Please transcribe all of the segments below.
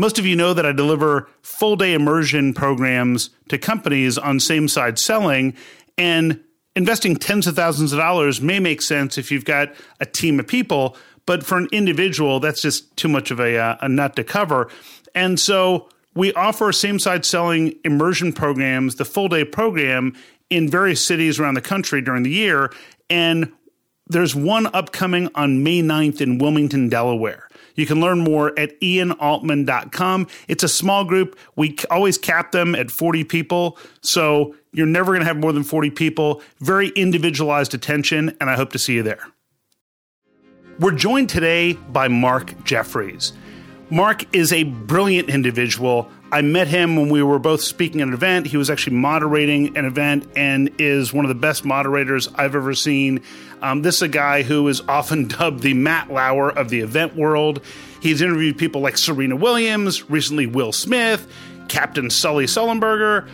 Most of you know that I deliver full-day immersion programs to companies on same-side selling, and investing tens of thousands of dollars may make sense if you've got a team of people, but for an individual, that's just too much of a nut to cover. And so we offer same-side selling immersion programs, the full-day program, in various cities around the country during the year, and there's one upcoming on May 9th in Wilmington, Delaware. You can learn more at ianaltman.com. It's a small group. We always cap them at 40 people, so you're never going to have more than 40 people. Very individualized attention, and I hope to see you there. We're joined today by Mark Jeffries. Mark is a brilliant individual. I met him when we were both speaking at an event. He was actually moderating an event and is one of the best moderators I've ever seen. This is a guy who is often dubbed the Matt Lauer of the event world. He's interviewed people like Serena Williams, recently Will Smith, Captain Sully Sullenberger,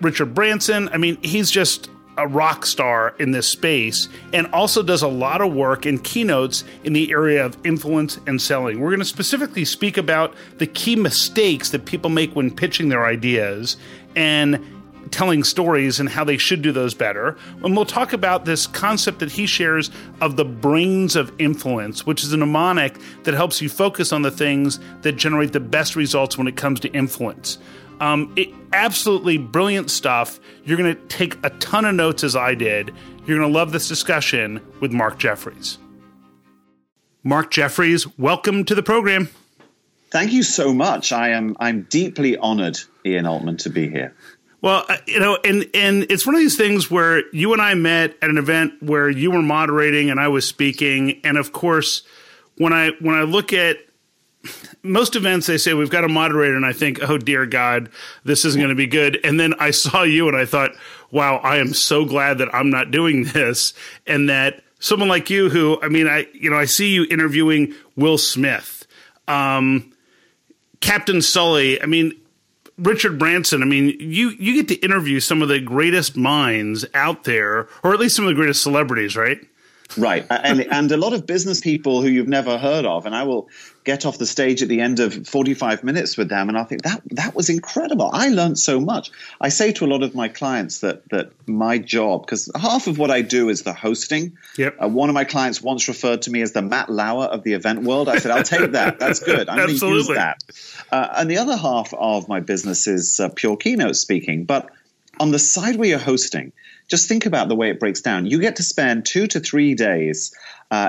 Richard Branson. I mean, he's just a rock star in this space, and also does a lot of work in keynotes in the area of influence and selling. We're going to specifically speak about the key mistakes that people make when pitching their ideas and telling stories and how they should do those better. And we'll talk about this concept that he shares of the brains of influence, which is a mnemonic that helps you focus on the things that generate the best results when it comes to influence. Absolutely brilliant stuff. You're going to take a ton of notes as I did. You're going to love this discussion with Mark Jeffries. Mark Jeffries, welcome to the program. Thank you so much. I'm deeply honored, Ian Altman, to be here. Well, and it's one of these things where you and I met at an event where you were moderating and I was speaking. And of course, when I look at most events, they say, we've got a moderator, and I think, oh, dear God, this isn't going to be good. And then I saw you, and I thought, wow, I am so glad that I'm not doing this, and that someone like you who, I mean, I see you interviewing Will Smith, Captain Sully, I mean, Richard Branson. I mean, you get to interview some of the greatest minds out there, or at least some of the greatest celebrities, right? Right. And a lot of business people who you've never heard of. And I will get off the stage at the end of 45 minutes with them. And I think that was incredible. I learned so much. I say to a lot of my clients that my job, because half of what I do is the hosting. Yep. One of my clients once referred to me as the Matt Lauer of the event world. I said, I'll take that. That's good. I'm going to use that. And the other half of my business is pure keynote speaking. But on the side where you're hosting, just think about the way it breaks down. You get to spend 2 to 3 days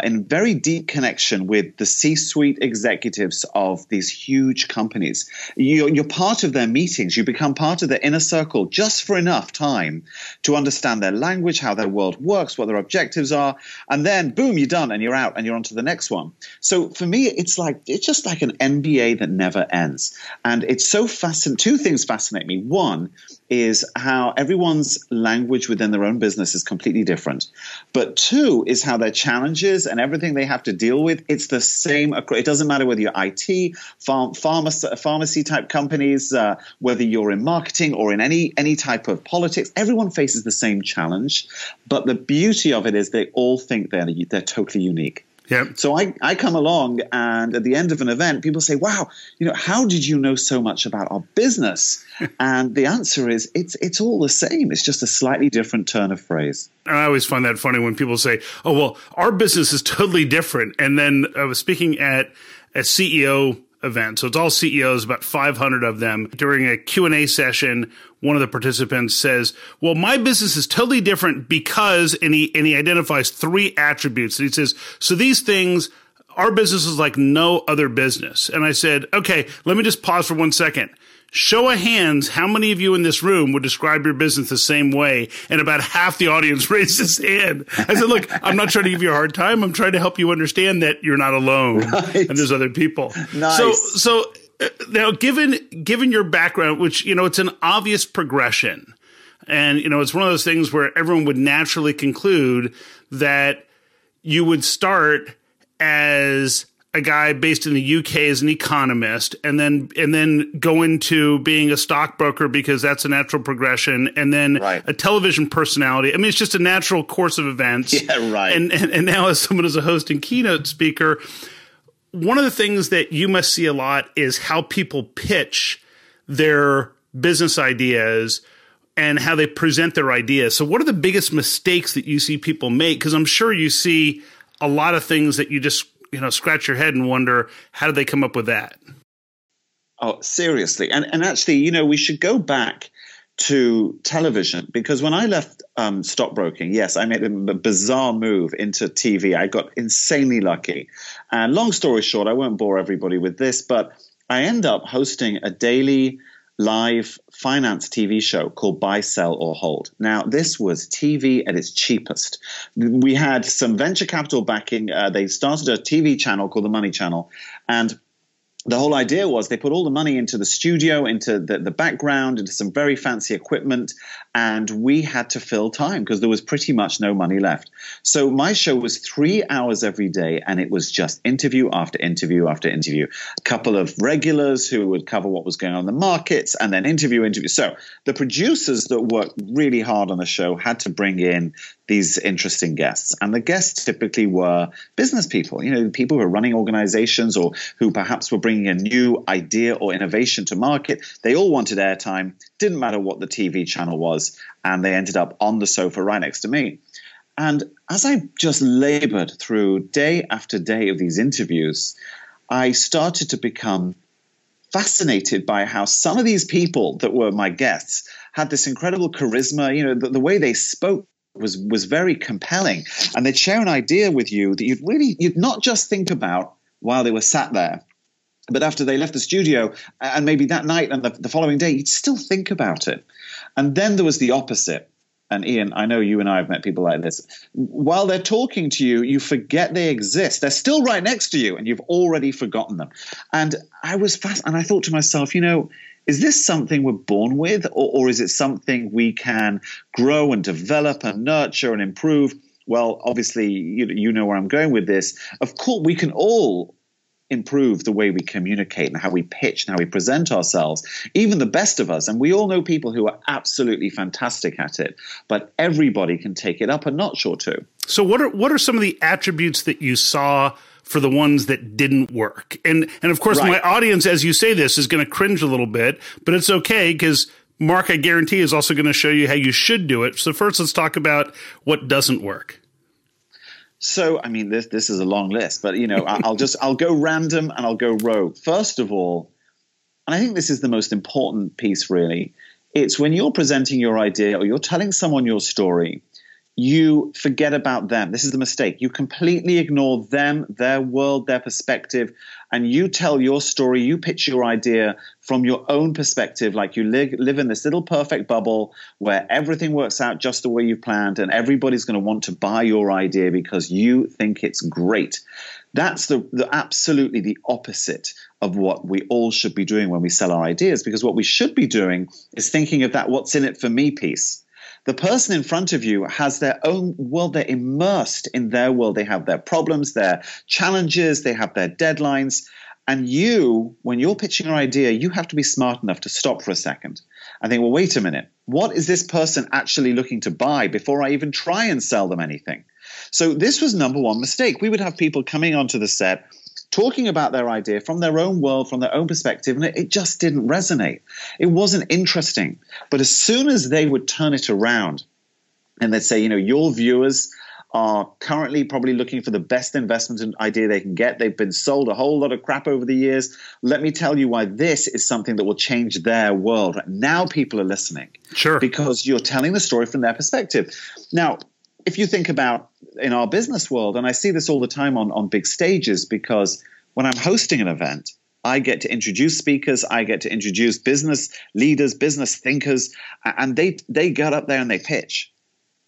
in very deep connection with the C-suite executives of these huge companies. You're part of their meetings. You become part of their inner circle just for enough time to understand their language, how their world works, what their objectives are. And then, boom, you're done and you're out and you're on to the next one. So for me, it's just like an NBA that never ends. And it's so fascinating. Two things fascinate me. One is how everyone's language within their own business is completely different. But two is how their challenges and everything they have to deal with, it's the same. It doesn't matter whether you're IT, pharmacy type companies, whether you're in marketing or in any type of politics, everyone faces the same challenge. But the beauty of it is they all think they're totally unique. Yep. So I come along, and at the end of an event, people say, wow, how did you know so much about our business? And the answer is it's all the same. It's just a slightly different turn of phrase. And I always find that funny when people say, oh, well, our business is totally different. And then I was speaking at a CEO event. So it's all CEOs, about 500 of them. During a Q&A session, one of the participants says, well, my business is totally different because, and he identifies three attributes. And he says, so these things, our business is like no other business. And I said, okay, let me just pause for 1 second. Show of hands, how many of you in this room would describe your business the same way? And about half the audience raised his hand. I said, look, I'm not trying to give you a hard time. I'm trying to help you understand that you're not alone. Right. And there's other people. Nice. So now given your background, which, it's an obvious progression. And, it's one of those things where everyone would naturally conclude that you would start as a guy based in the UK as an economist, and then go into being a stockbroker because that's a natural progression, and then right. A television personality. I mean, it's just a natural course of events. Yeah, right. And now as someone who's a host and keynote speaker, one of the things that you must see a lot is how people pitch their business ideas and how they present their ideas. So what are the biggest mistakes that you see people make? Because I'm sure you see a lot of things that you just, scratch your head and wonder, how did they come up with that? Oh, seriously. And actually, we should go back to television, because when I left stockbroking, yes, I made a bizarre move into TV. I got insanely lucky. And long story short, I won't bore everybody with this, but I end up hosting a daily live finance TV show called Buy, Sell or Hold. Now, this was TV at its cheapest. We had some venture capital backing. They started a TV channel called the Money Channel, and the whole idea was they put all the money into the studio, into the background, into some very fancy equipment, and we had to fill time because there was pretty much no money left. So my show was 3 hours every day, and it was just interview after interview after interview. A couple of regulars who would cover what was going on in the markets, and then interview. So the producers that worked really hard on the show had to bring in these interesting guests. And the guests typically were business people, people who are running organizations or who perhaps were bringing a new idea or innovation to market. They all wanted airtime, didn't matter what the TV channel was, and they ended up on the sofa right next to me. And as I just labored through day after day of these interviews, I started to become fascinated by how some of these people that were my guests had this incredible charisma. The way they spoke was very compelling, and they'd share an idea with you that you'd not just think about while they were sat there, but after they left the studio and maybe that night and the following day, you'd still think about it. And then there was the opposite. And Ian, I know you and I have met people like this. While they're talking to you, you forget they exist. They're still right next to you, and you've already forgotten them. And I was fast, and I thought to myself, is this something we're born with, or is it something we can grow and develop and nurture and improve? Well, obviously, you know where I'm going with this. Of course, we can all improve the way we communicate and how we pitch and how we present ourselves, even the best of us. And we all know people who are absolutely fantastic at it, but everybody can take it up a notch or two. So what are some of the attributes that you saw for the ones that didn't work? And of course, right, my audience, as you say this, is going to cringe a little bit, but it's okay, because Mark, I guarantee, is also going to show you how you should do it. So first, let's talk about what doesn't work. So, this is a long list, but, I'll go random and I'll go rogue. First of all, and I think this is the most important piece, really, it's when you're presenting your idea or you're telling someone your story, you forget about them. This is the mistake. You completely ignore them, their world, their perspective, and you tell your story, you pitch your idea from your own perspective, like you live in this little perfect bubble where everything works out just the way you planned, and everybody's going to want to buy your idea because you think it's great. That's the absolutely the opposite of what we all should be doing when we sell our ideas, because what we should be doing is thinking of that what's in it for me piece. The person in front of you has their own world. They're immersed in their world. They have their problems, their challenges, they have their deadlines. And you, when you're pitching your idea, you have to be smart enough to stop for a second and think, well, wait a minute. What is this person actually looking to buy before I even try and sell them anything? So this was number one mistake. We would have people coming onto the set talking about their idea from their own world, from their own perspective, and it just didn't resonate. It wasn't interesting. But as soon as they would turn it around and they'd say, your viewers are currently probably looking for the best investment and idea they can get. They've been sold a whole lot of crap over the years. Let me tell you why this is something that will change their world. Now people are listening. Sure. Because you're telling the story from their perspective. Now, if you think about in our business world, and I see this all the time on big stages, because when I'm hosting an event, I get to introduce speakers, I get to introduce business leaders, business thinkers, and they get up there and they pitch.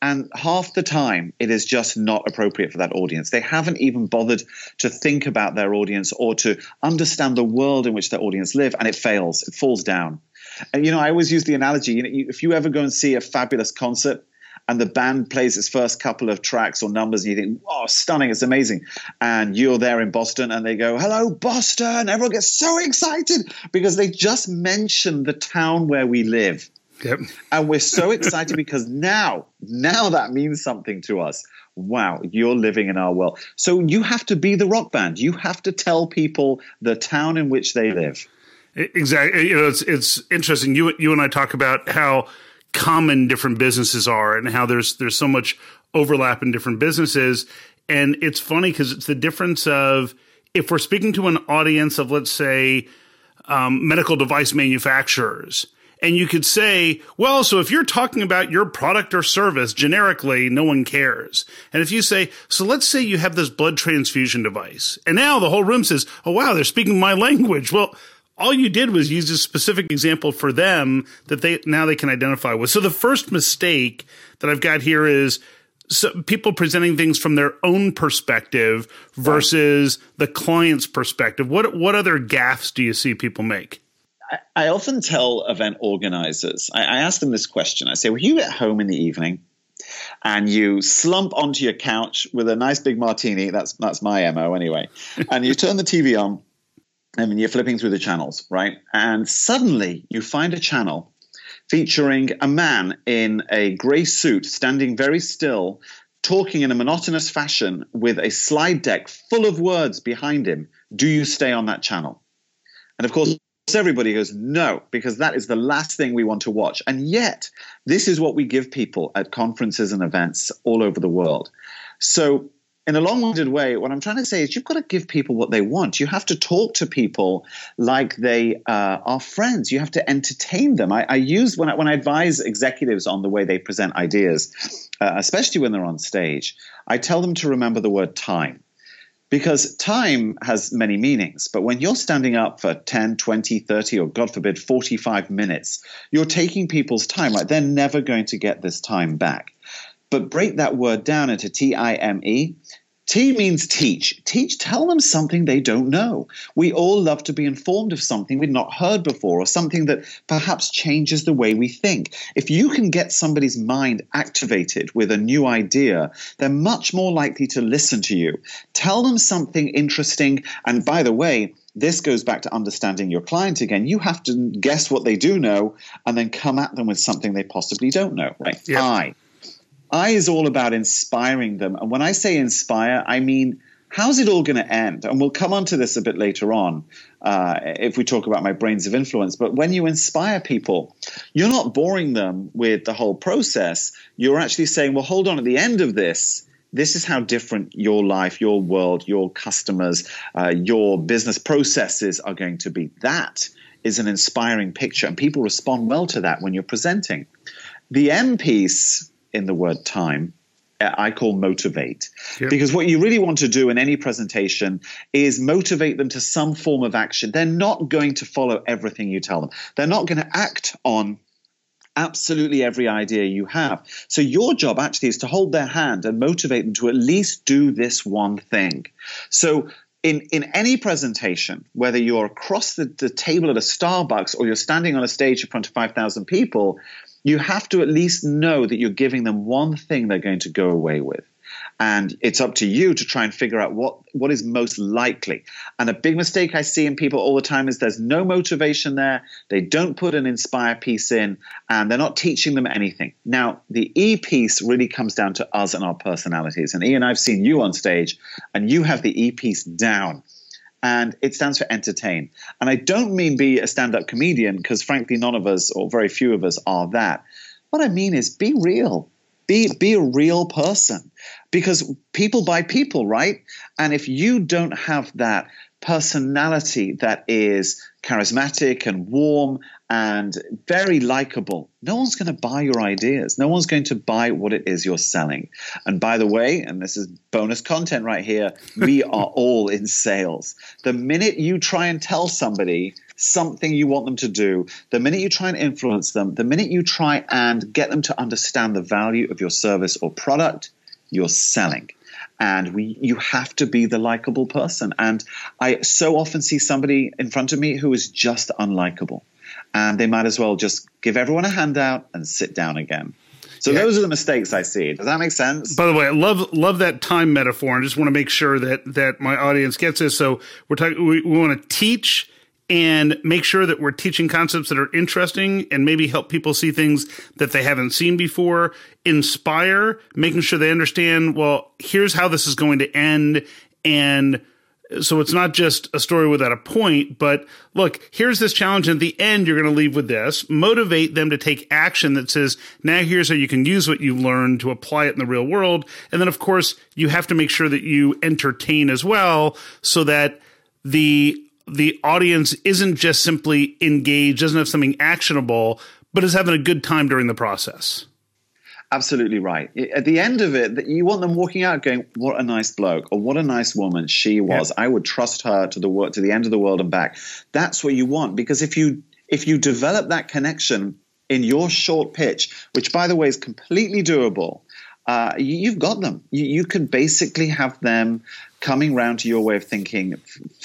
And half the time, it is just not appropriate for that audience. They haven't even bothered to think about their audience or to understand the world in which their audience live, and it fails, it falls down. And, I always use the analogy, if you ever go and see a fabulous concert, and the band plays its first couple of tracks or numbers, and you think, oh, stunning, it's amazing. And you're there in Boston, and they go, hello, Boston. Everyone gets so excited because they just mentioned the town where we live. Yep. And we're so excited because now that means something to us. wow, you're living in our world. So you have to be the rock band. You have to tell people the town in which they live. Exactly. You know, it's interesting. You and I talk about how common different businesses are and how there's so much overlap in different businesses. And it's funny because it's the difference of if we're speaking to an audience of, let's say, medical device manufacturers, and you could say, well, so if you're talking about your product or service generically, no one cares. And if you say, so let's say you have this blood transfusion device, and now the whole room says, oh, wow, they're speaking my language. Well, all you did was use a specific example for them that they can identify with. So the first mistake that I've got here is people presenting things from their own perspective versus the client's perspective. What other gaffes do you see people make? I often tell event organizers, I ask them this question. I say, well, you get home in the evening and you slump onto your couch with a nice big martini. That's my MO anyway. And you turn the TV on. I mean, you're flipping through the channels, right? And suddenly you find a channel featuring a man in a gray suit standing very still, talking in a monotonous fashion with a slide deck full of words behind him. Do you stay on that channel? And of course, everybody goes, no, because that is the last thing we want to watch. And yet, this is what we give people at conferences and events all over the world. So in a long-winded way, what I'm trying to say is you've got to give people what they want. You have to talk to people like they are friends. You have to entertain them. I use when I advise executives on the way they present ideas, especially when they're on stage, I tell them to remember the word time, because time has many meanings. But when you're standing up for 10, 20, 30, or God forbid, 45 minutes, you're taking people's time. Like they're never going to get this time back. But break that word down into time. T means teach. Tell them something they don't know. We all love to be informed of something we've not heard before or something that perhaps changes the way we think. If you can get somebody's mind activated with a new idea, they're much more likely to listen to you. Tell them something interesting. And by the way, this goes back to understanding your client again. You have to guess what they do know and then come at them with something they possibly don't know. Right? Yeah. I is all about inspiring them. And when I say inspire, I mean, how's it all going to end? And we'll come onto this a bit later on if we talk about my brains of influence. But when you inspire people, you're not boring them with the whole process. You're actually saying, well, hold on, at the end of this, this is how different your life, your world, your customers, your business processes are going to be. That is an inspiring picture. And people respond well to that when you're presenting. The M piece in the word time, I call motivate. Yep. Because what you really want to do in any presentation is motivate them to some form of action. They're not going to follow everything you tell them. They're not going to act on absolutely every idea you have. So your job actually is to hold their hand and motivate them to at least do this one thing. So in any presentation, whether you're across the table at a Starbucks or you're standing on a stage in front of 5,000 people, you have to at least know that you're giving them one thing they're going to go away with. And it's up to you to try and figure out what is most likely. And a big mistake I see in people all the time is there's no motivation there. They don't put an inspire piece in, and they're not teaching them anything. Now, the E piece really comes down to us and our personalities. And Ian, I've seen you on stage, and you have the E piece down. And it stands for entertain. And I don't mean be a stand-up comedian, because frankly, none of us or very few of us are that. What I mean is be real. Be a real person, because people buy people, right? And if you don't have that personality that is charismatic and warm and very likable, no one's going to buy your ideas. No one's going to buy what it is you're selling. And by the way, and this is bonus content right here, we are all in sales. The minute you try and tell somebody something you want them to do, the minute you try and influence them, the minute you try and get them to understand the value of your service or product, you're selling. And you have to be the likable person. And I so often see somebody in front of me who is just unlikable. And they might as well just give everyone a handout and sit down again. So those are the mistakes I see. Does that make sense? By the way, I love that time metaphor. And just want to make sure that my audience gets this. So we want to teach, and make sure that we're teaching concepts that are interesting and maybe help people see things that they haven't seen before, inspire, making sure they understand, well, here's how this is going to end. And so it's not just a story without a point, but look, here's this challenge. At the end, you're going to leave with this. Motivate them to take action that says, now here's how you can use what you've learned to apply it in the real world. And then, of course, you have to make sure that you entertain as well so that the audience isn't just simply engaged, doesn't have something actionable, but is having a good time during the process. Absolutely right. At the end of it, you want them walking out going, what a nice bloke or what a nice woman she was. Yeah. I would trust her to the end of the world and back. That's what you want, because if you develop that connection in your short pitch, which, by the way, is completely doable, you've got them. You can basically have them coming round to your way of thinking in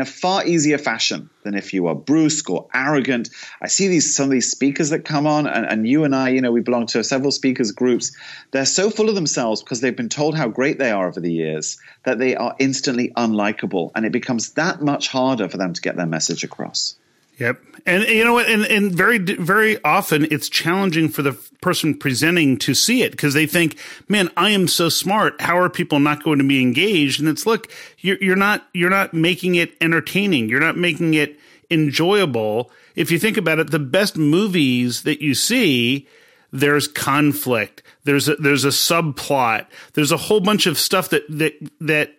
a far easier fashion than if you are brusque or arrogant. I see some of these speakers that come on, and you and I, we belong to several speakers groups. They're so full of themselves because they've been told how great they are over the years that they are instantly unlikable, and it becomes that much harder for them to get their message across. Yep. And you know what? And very, very often it's challenging for the person presenting to see it, because they think, man, I am so smart. How are people not going to be engaged? And it's, look, you're not making it entertaining. You're not making it enjoyable. If you think about it, the best movies that you see, there's conflict. There's a subplot. There's a whole bunch of stuff that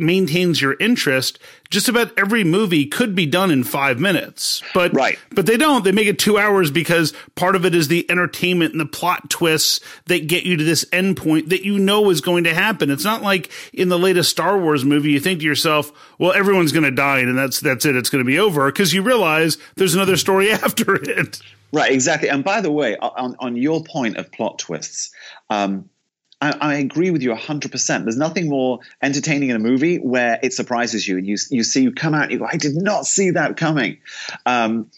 maintains your interest. Just about every movie could be done in 5 minutes, but they don't. They make it 2 hours because part of it is the entertainment and the plot twists that get you to this end point that is going to happen. It's not like in the latest Star Wars movie, you think to yourself, well, everyone's going to die and that's it. It's going to be over, because you realize there's another story after it. Right, exactly. And by the way, on your point of plot twists, I agree with you 100%. There's nothing more entertaining in a movie where it surprises you and you come out and you go, I did not see that coming. Now,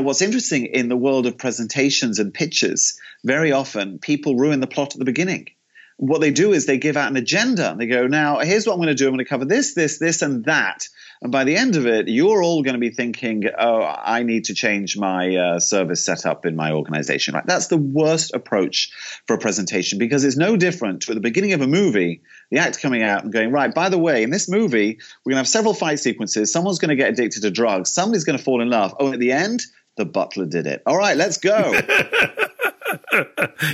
what's interesting in the world of presentations and pitches, very often people ruin the plot at the beginning. What they do is they give out an agenda and they go, now, here's what I'm going to do. I'm going to cover this, this, this, and that. And by the end of it, you're all going to be thinking, oh, I need to change my service setup in my organization. Right? That's the worst approach for a presentation, because it's no different to at the beginning of a movie, the actor coming out and going, right, by the way, in this movie, we're going to have several fight sequences. Someone's going to get addicted to drugs. Somebody's going to fall in love. Oh, at the end, the butler did it. All right, let's go.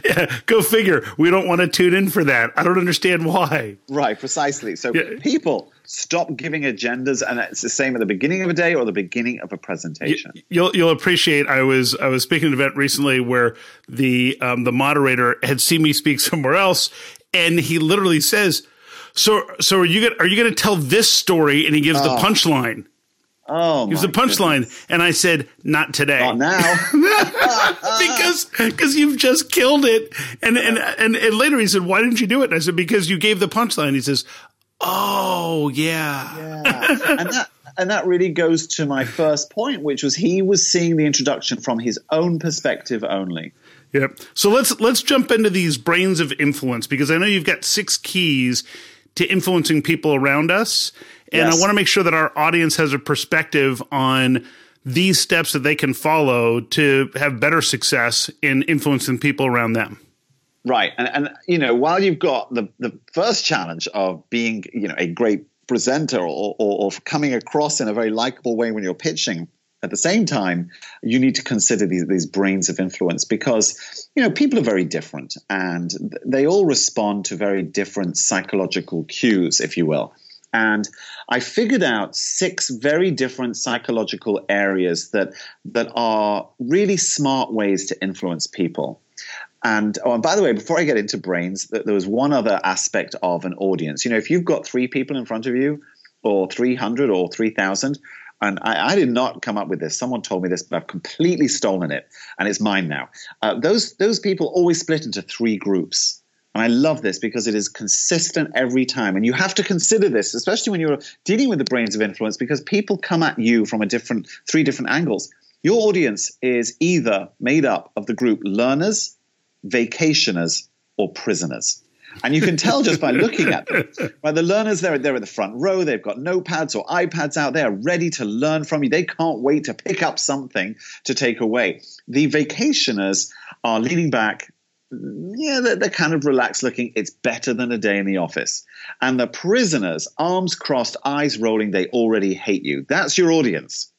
Yeah, go figure. We don't want to tune in for that. I don't understand why. Right, precisely. So yeah. People, stop giving agendas, and it's the same at the beginning of a day or the beginning of a presentation. You'll appreciate. I was speaking at an event recently where the moderator had seen me speak somewhere else, and he literally says, "So are you going to tell this story?" And he gives the punchline. Oh, it was a punchline, and I said, "Not today, not now," because you've just killed it. And later he said, "Why didn't you do it?" And I said, "Because you gave the punchline." He says, "Oh, yeah." And that really goes to my first point, which was he was seeing the introduction from his own perspective only. Yep. So let's jump into these brains of influence, because I know you've got 6 keys to influencing people around us. And yes. I want to make sure that our audience has a perspective on these steps that they can follow to have better success in influencing people around them. Right. And while you've got the first challenge of being, a great presenter or coming across in a very likable way when you're pitching, at the same time, you need to consider these brains of influence, because, people are very different and they all respond to very different psychological cues, if you will. And I figured out 6 very different psychological areas that are really smart ways to influence people. And by the way, before I get into brains, there was one other aspect of an audience. If you've got 3 people in front of you, or 300 or 3,000, and I did not come up with this. Someone told me this, but I've completely stolen it, and it's mine now. Those people always split into 3 groups. And I love this because it is consistent every time. And you have to consider this, especially when you're dealing with the brains of influence, because people come at you from three different angles. Your audience is either made up of the group learners, vacationers, or prisoners. And you can tell just by looking at them. Right, the learners, they're at the front row. They've got notepads or iPads out there ready to learn from you. They can't wait to pick up something to take away. The vacationers are leaning back. Yeah, they're kind of relaxed looking. It's better than a day in the office. And the prisoners, arms crossed, eyes rolling, they already hate you. That's your audience.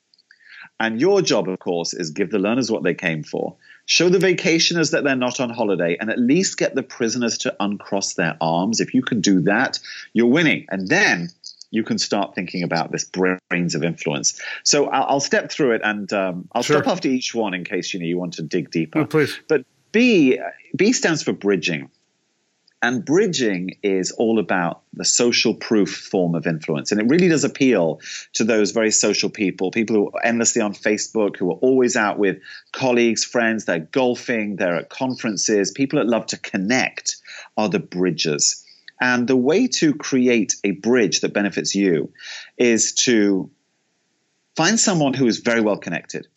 And your job, of course, is give the learners what they came for. Show the vacationers that they're not on holiday, and at least get the prisoners to uncross their arms. If you can do that, you're winning. And then you can start thinking about this brains of influence. So I'll step through it, and I'll stop after each one in case you want to dig deeper. Oh, please. But B stands for bridging. And bridging is all about the social proof form of influence. And it really does appeal to those very social people, people who are endlessly on Facebook, who are always out with colleagues, friends, they're golfing, they're at conferences. People that love to connect are the bridgers. And the way to create a bridge that benefits you is to find someone who is very well connected.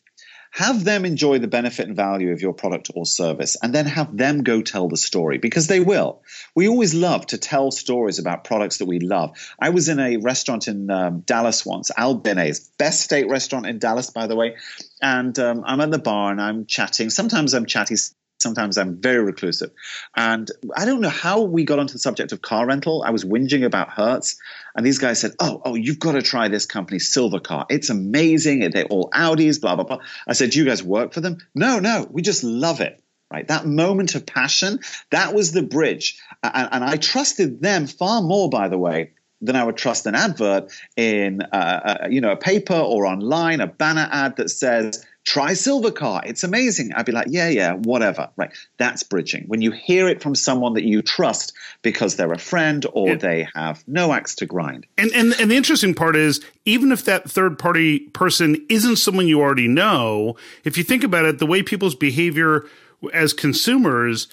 Have them enjoy the benefit and value of your product or service, and then have them go tell the story, because they will. We always love to tell stories about products that we love. I was in a restaurant in Dallas once, Al Benet's, best steak restaurant in Dallas, by the way. And I'm at the bar and I'm chatting. Sometimes I'm chatty, sometimes I'm very reclusive. And I don't know how we got onto the subject of car rental. I was whinging about Hertz. And these guys said, oh, you've got to try this company, Silver Car. It's amazing. They're all Audis, blah, blah, blah. I said, do you guys work for them? No, we just love it. Right? That moment of passion, that was the bridge. And I trusted them far more, by the way, than I would trust an advert in a paper or online, a banner ad that says, try Silver Car. It's amazing. I'd be like, yeah, whatever. Right. That's bridging. When you hear it from someone that you trust because they're a friend or they have no axe to grind. And the interesting part is, even if that third party person isn't someone you already know, if you think about it, the way people's behavior as consumers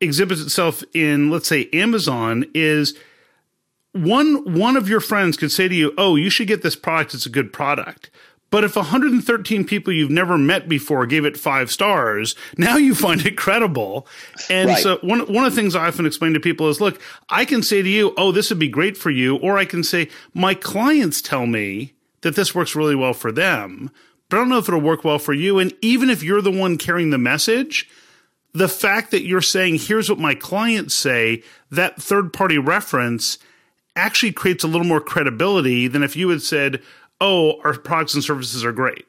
exhibits itself in, let's say, Amazon is one of your friends could say to you, oh, you should get this product. It's a good product. But if 113 people you've never met before gave it 5 stars, now you find it credible. And so one of the things I often explain to people is, look, I can say to you, oh, this would be great for you. Or I can say, my clients tell me that this works really well for them, but I don't know if it'll work well for you. And even if you're the one carrying the message, the fact that you're saying, here's what my clients say, that third-party reference actually creates a little more credibility than if you had said, oh, our products and services are great.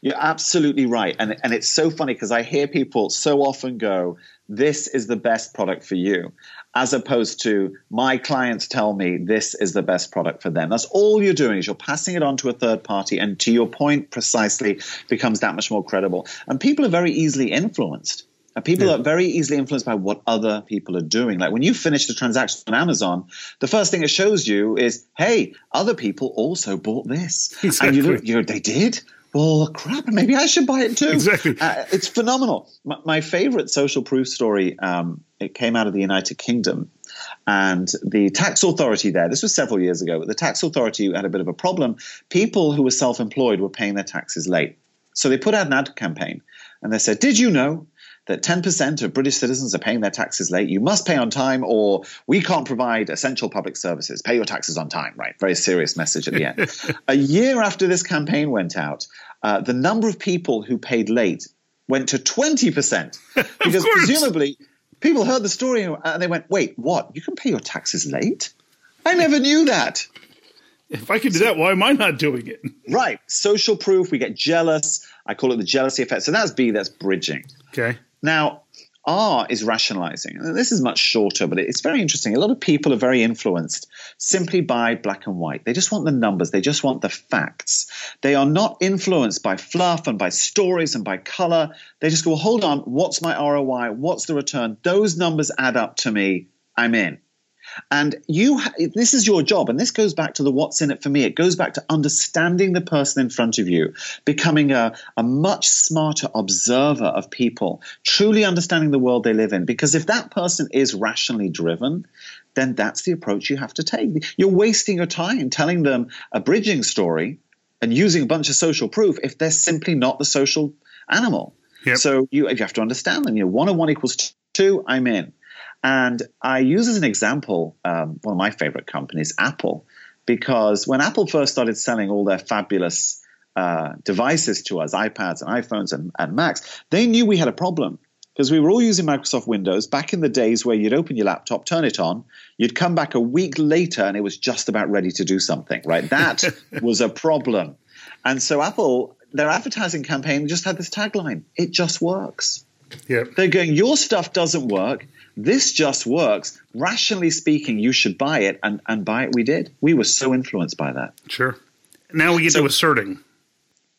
You're absolutely right. And it's so funny because I hear people so often go, this is the best product for you, as opposed to my clients tell me this is the best product for them. That's all you're doing is you're passing it on to a third party, and to your point precisely becomes that much more credible. And people are very easily influenced. And people are very easily influenced by what other people are doing. Like when you finish the transaction on Amazon, the first thing it shows you is, hey, other people also bought this. Exactly. And you know, they did? Well, crap, maybe I should buy it too. Exactly. It's phenomenal. My favorite social proof story, it came out of the United Kingdom. And the tax authority there, this was several years ago, but the tax authority had a bit of a problem. People who were self-employed were paying their taxes late. So they put out an ad campaign and they said, did you know that 10% of British citizens are paying their taxes late? You must pay on time or we can't provide essential public services. Pay your taxes on time, right? Very serious message at the end. A year after this campaign went out, the number of people who paid late went to 20%. Because presumably people heard the story and they went, wait, what? You can pay your taxes late? I never knew that. If I could do that, why am I not doing it? Right. Social proof. We get jealous. I call it the jealousy effect. So that's B, that's bridging. Okay. Now, R is rationalizing. This is much shorter, but it's very interesting. A lot of people are very influenced simply by black and white. They just want the numbers. They just want the facts. They are not influenced by fluff and by stories and by color. They just go, well, hold on, what's my ROI? What's the return? Those numbers add up to me. I'm in. And this is your job. And this goes back to the what's in it for me. It goes back to understanding the person in front of you, becoming a much smarter observer of people, truly understanding the world they live in. Because if that person is rationally driven, then that's the approach you have to take. You're wasting your time telling them a bridging story and using a bunch of social proof if they're simply not the social animal. Yep. So you have to understand them. You know, 1 and 1 equals 2, I'm in. And I use as an example one of my favorite companies, Apple, because when Apple first started selling all their fabulous devices to us, iPads and iPhones and Macs, they knew we had a problem because we were all using Microsoft Windows back in the days where you'd open your laptop, turn it on, you'd come back a week later and it was just about ready to do something, right? That was a problem. And so Apple, their advertising campaign just had this tagline, it just works. Yep. They're going, your stuff doesn't work. This just works. Rationally speaking, you should buy it, and buy it we did. We were so influenced by that. Sure. Now we get to asserting.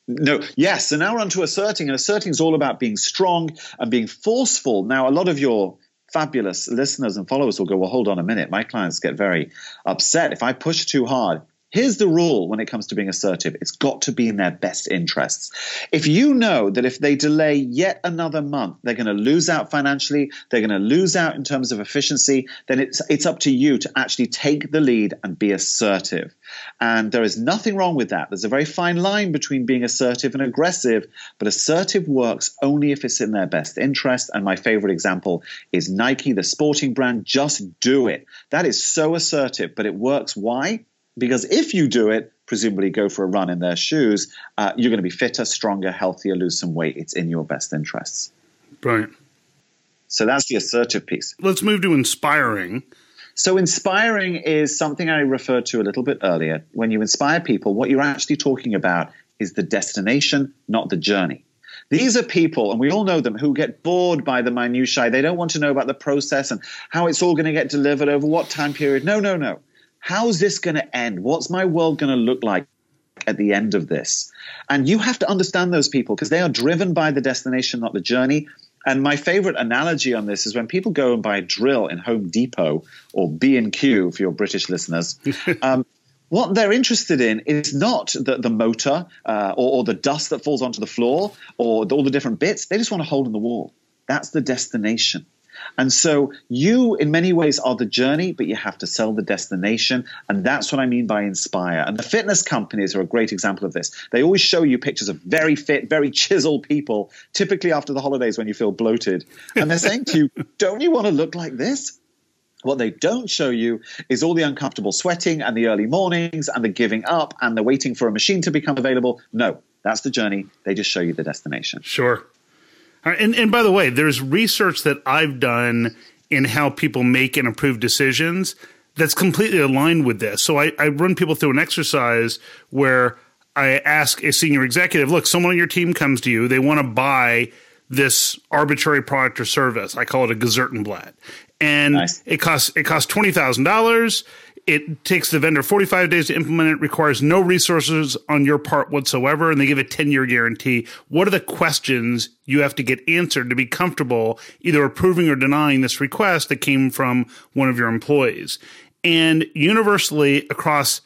No, yes. So now we're on to asserting, and asserting is all about being strong and being forceful. Now, a lot of your fabulous listeners and followers will go, well, hold on a minute. My clients get very upset if I push too hard. Here's the rule when it comes to being assertive. It's got to be in their best interests. If you know that if they delay yet another month, they're going to lose out financially, they're going to lose out in terms of efficiency, then it's up to you to actually take the lead and be assertive. And there is nothing wrong with that. There's a very fine line between being assertive and aggressive, but assertive works only if it's in their best interest. And my favorite example is Nike, the sporting brand. Just do it. That is so assertive, but it works. Why? Because if you do it, presumably go for a run in their shoes, you're going to be fitter, stronger, healthier, lose some weight. It's in your best interests. Brilliant. So that's the assertive piece. Let's move to inspiring. So inspiring is something I referred to a little bit earlier. When you inspire people, what you're actually talking about is the destination, not the journey. These are people, and we all know them, who get bored by the minutiae. They don't want to know about the process and how it's all going to get delivered over what time period. No, no, no. How's this going to end? What's my world going to look like at the end of this? And you have to understand those people because they are driven by the destination, not the journey. And my favorite analogy on this is when people go and buy a drill in Home Depot or B&Q for your British listeners. What they're interested in is not the motor or the dust that falls onto the floor or all the different bits. They just want a hole in the wall. That's the destination. And so you, in many ways, are the journey, but you have to sell the destination. And that's what I mean by inspire. And the fitness companies are a great example of this. They always show you pictures of very fit, very chiseled people, typically after the holidays when you feel bloated. And they're saying to you, don't you want to look like this? What they don't show you is all the uncomfortable sweating and the early mornings and the giving up and the waiting for a machine to become available. No, that's the journey. They just show you the destination. Sure. And by the way, there's research that I've done in how people make and improve decisions that's completely aligned with this. So I run people through an exercise where I ask a senior executive, look, someone on your team comes to you. They want to buy this arbitrary product or service. I call it a Gazettenblatt. And nice. It costs $20,000. It takes the vendor 45 days to implement it, requires no resources on your part whatsoever, and they give a 10-year guarantee. What are the questions you have to get answered to be comfortable either approving or denying this request that came from one of your employees? And universally across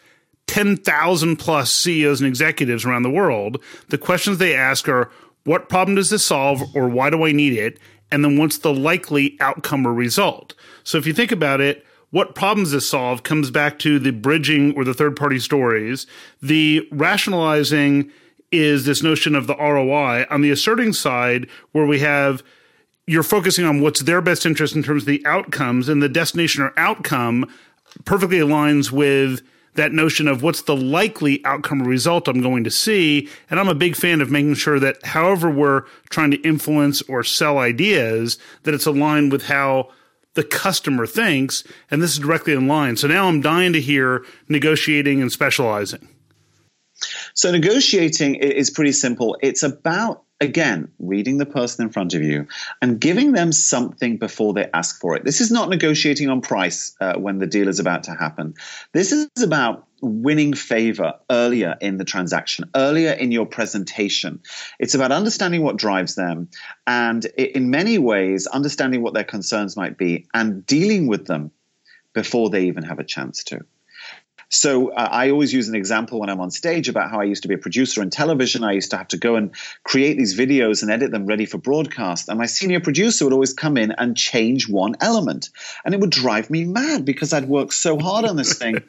10,000 plus CEOs and executives around the world, the questions they ask are, what problem does this solve or why do I need it? And then what's the likely outcome or result? So if you think about it, what problems this solved comes back to the bridging or the third-party stories. The rationalizing is this notion of the ROI. On the asserting side, where we have you're focusing on what's their best interest in terms of the outcomes, and the destination or outcome perfectly aligns with that notion of what's the likely outcome or result I'm going to see. And I'm a big fan of making sure that however we're trying to influence or sell ideas, that it's aligned with how the customer thinks, and this is directly in line. So now I'm dying to hear negotiating and specializing. So negotiating is pretty simple. It's about, again, reading the person in front of you and giving them something before they ask for it. This is not negotiating on price when the deal is about to happen. This is about winning favor earlier in the transaction, earlier in your presentation. It's about understanding what drives them and in many ways understanding what their concerns might be and dealing with them before they even have a chance to. So I always use an example when I'm on stage about how I used to be a producer in television. I used to have to go and create these videos and edit them ready for broadcast. And my senior producer would always come in and change one element. And it would drive me mad because I'd worked so hard on this thing.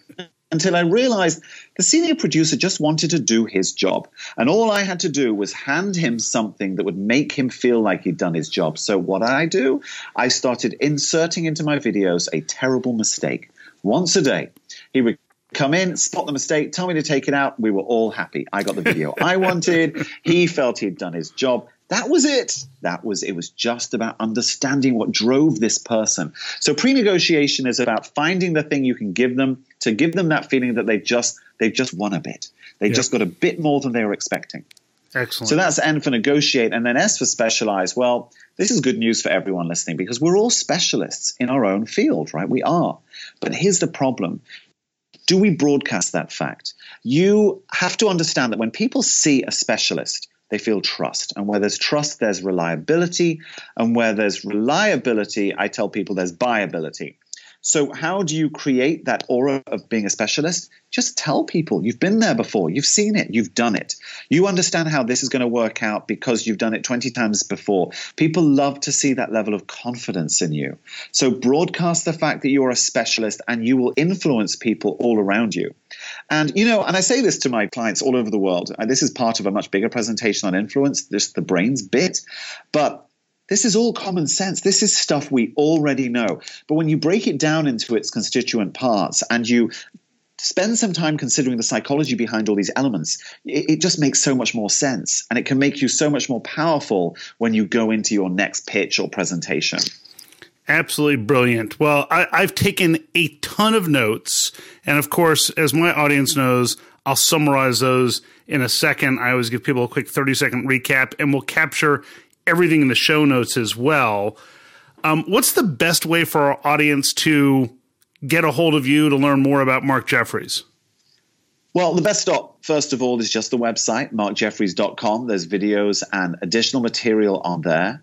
until I realized the senior producer just wanted to do his job. And all I had to do was hand him something that would make him feel like he'd done his job. So what did I do? I started inserting into my videos a terrible mistake. Once a day, he would come in, spot the mistake, tell me to take it out. We were all happy. I got the video I wanted. He felt he'd done his job. That was it. It was just about understanding what drove this person. So pre-negotiation is about finding the thing you can give them to give them that feeling that they've just won a bit. They just got a bit more than they were expecting. Excellent. So that's N for negotiate. And then S for specialize. Well, this is good news for everyone listening because we're all specialists in our own field, right? We are. But here's the problem. Do we broadcast that fact? You have to understand that when people see a specialist, they feel trust. And where there's trust, there's reliability. And where there's reliability, I tell people there's buyability. So how do you create that aura of being a specialist? Just tell people you've been there before. You've seen it. You've done it. You understand how this is going to work out because you've done it 20 times before. People love to see that level of confidence in you. So broadcast the fact that you're a specialist and you will influence people all around you. And, you know, and I say this to my clients all over the world. This is part of a much bigger presentation on influence, just the brains bit. But this is all common sense. This is stuff we already know. But when you break it down into its constituent parts and you spend some time considering the psychology behind all these elements, it just makes so much more sense. And it can make you so much more powerful when you go into your next pitch or presentation. Absolutely brilliant. Well, I've taken a ton of notes. And of course, as my audience knows, I'll summarize those in a second. I always give people a quick 30-second recap, and we'll capture everything in the show notes as well. What's the best way for our audience to get a hold of you to learn more about Mark Jeffries? Well, the best stop, first of all, is just the website, markjeffries.com. There's videos and additional material on there.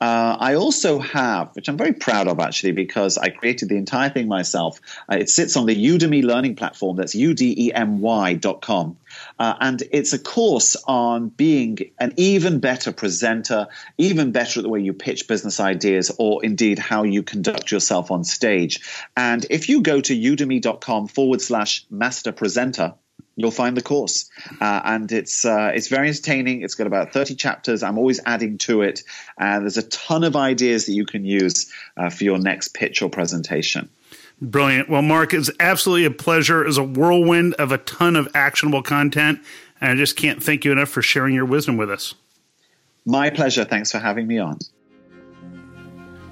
I also have, which I'm very proud of actually, because I created the entire thing myself. It sits on the Udemy learning platform. That's udemy.com. And it's a course on being an even better presenter, even better at the way you pitch business ideas, or indeed how you conduct yourself on stage. And if you go to udemy.com/masterpresenter, you'll find the course. And it's very entertaining. It's got about 30 chapters. I'm always adding to it. And there's a ton of ideas that you can use for your next pitch or presentation. Brilliant. Well, Mark, it's absolutely a pleasure. It's a whirlwind of a ton of actionable content, and I just can't thank you enough for sharing your wisdom with us. My pleasure. Thanks for having me on.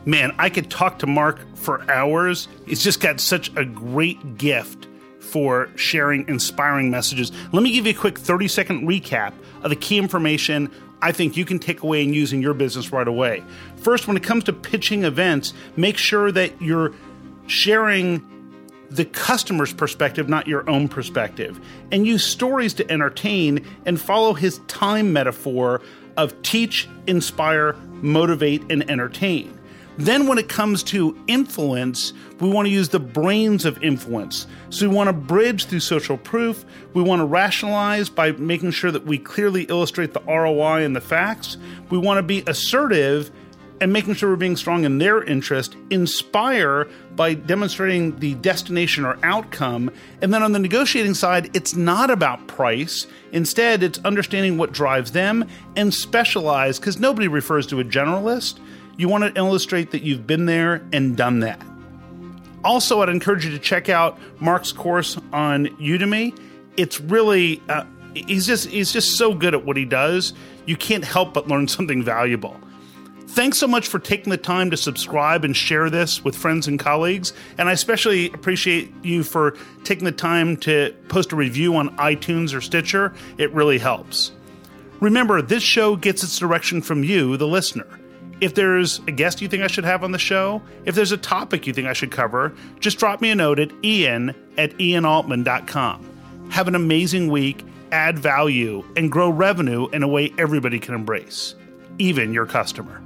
Man, I could talk to Mark for hours. He's just got such a great gift for sharing inspiring messages. Let me give you a quick 30-second recap of the key information I think you can take away and use in your business right away. First, when it comes to pitching events, make sure that you're sharing the customer's perspective, not your own perspective, and use stories to entertain and follow his time metaphor of teach, inspire, motivate, and entertain. Then when it comes to influence, we want to use the brains of influence. So we want to bridge through social proof. We want to rationalize by making sure that we clearly illustrate the ROI and the facts. We want to be assertive and making sure we're being strong in their interest, inspire by demonstrating the destination or outcome. And then on the negotiating side, it's not about price. Instead, it's understanding what drives them and specialize, because nobody refers to a generalist. You want to illustrate that you've been there and done that. Also, I'd encourage you to check out Mark's course on Udemy. It's really, he's just so good at what he does. You can't help but learn something valuable. Thanks so much for taking the time to subscribe and share this with friends and colleagues. And I especially appreciate you for taking the time to post a review on iTunes or Stitcher. It really helps. Remember, this show gets its direction from you, the listener. If there's a guest you think I should have on the show, if there's a topic you think I should cover, just drop me a note at ian@ianaltman.com. Have an amazing week, add value, and grow revenue in a way everybody can embrace, even your customer.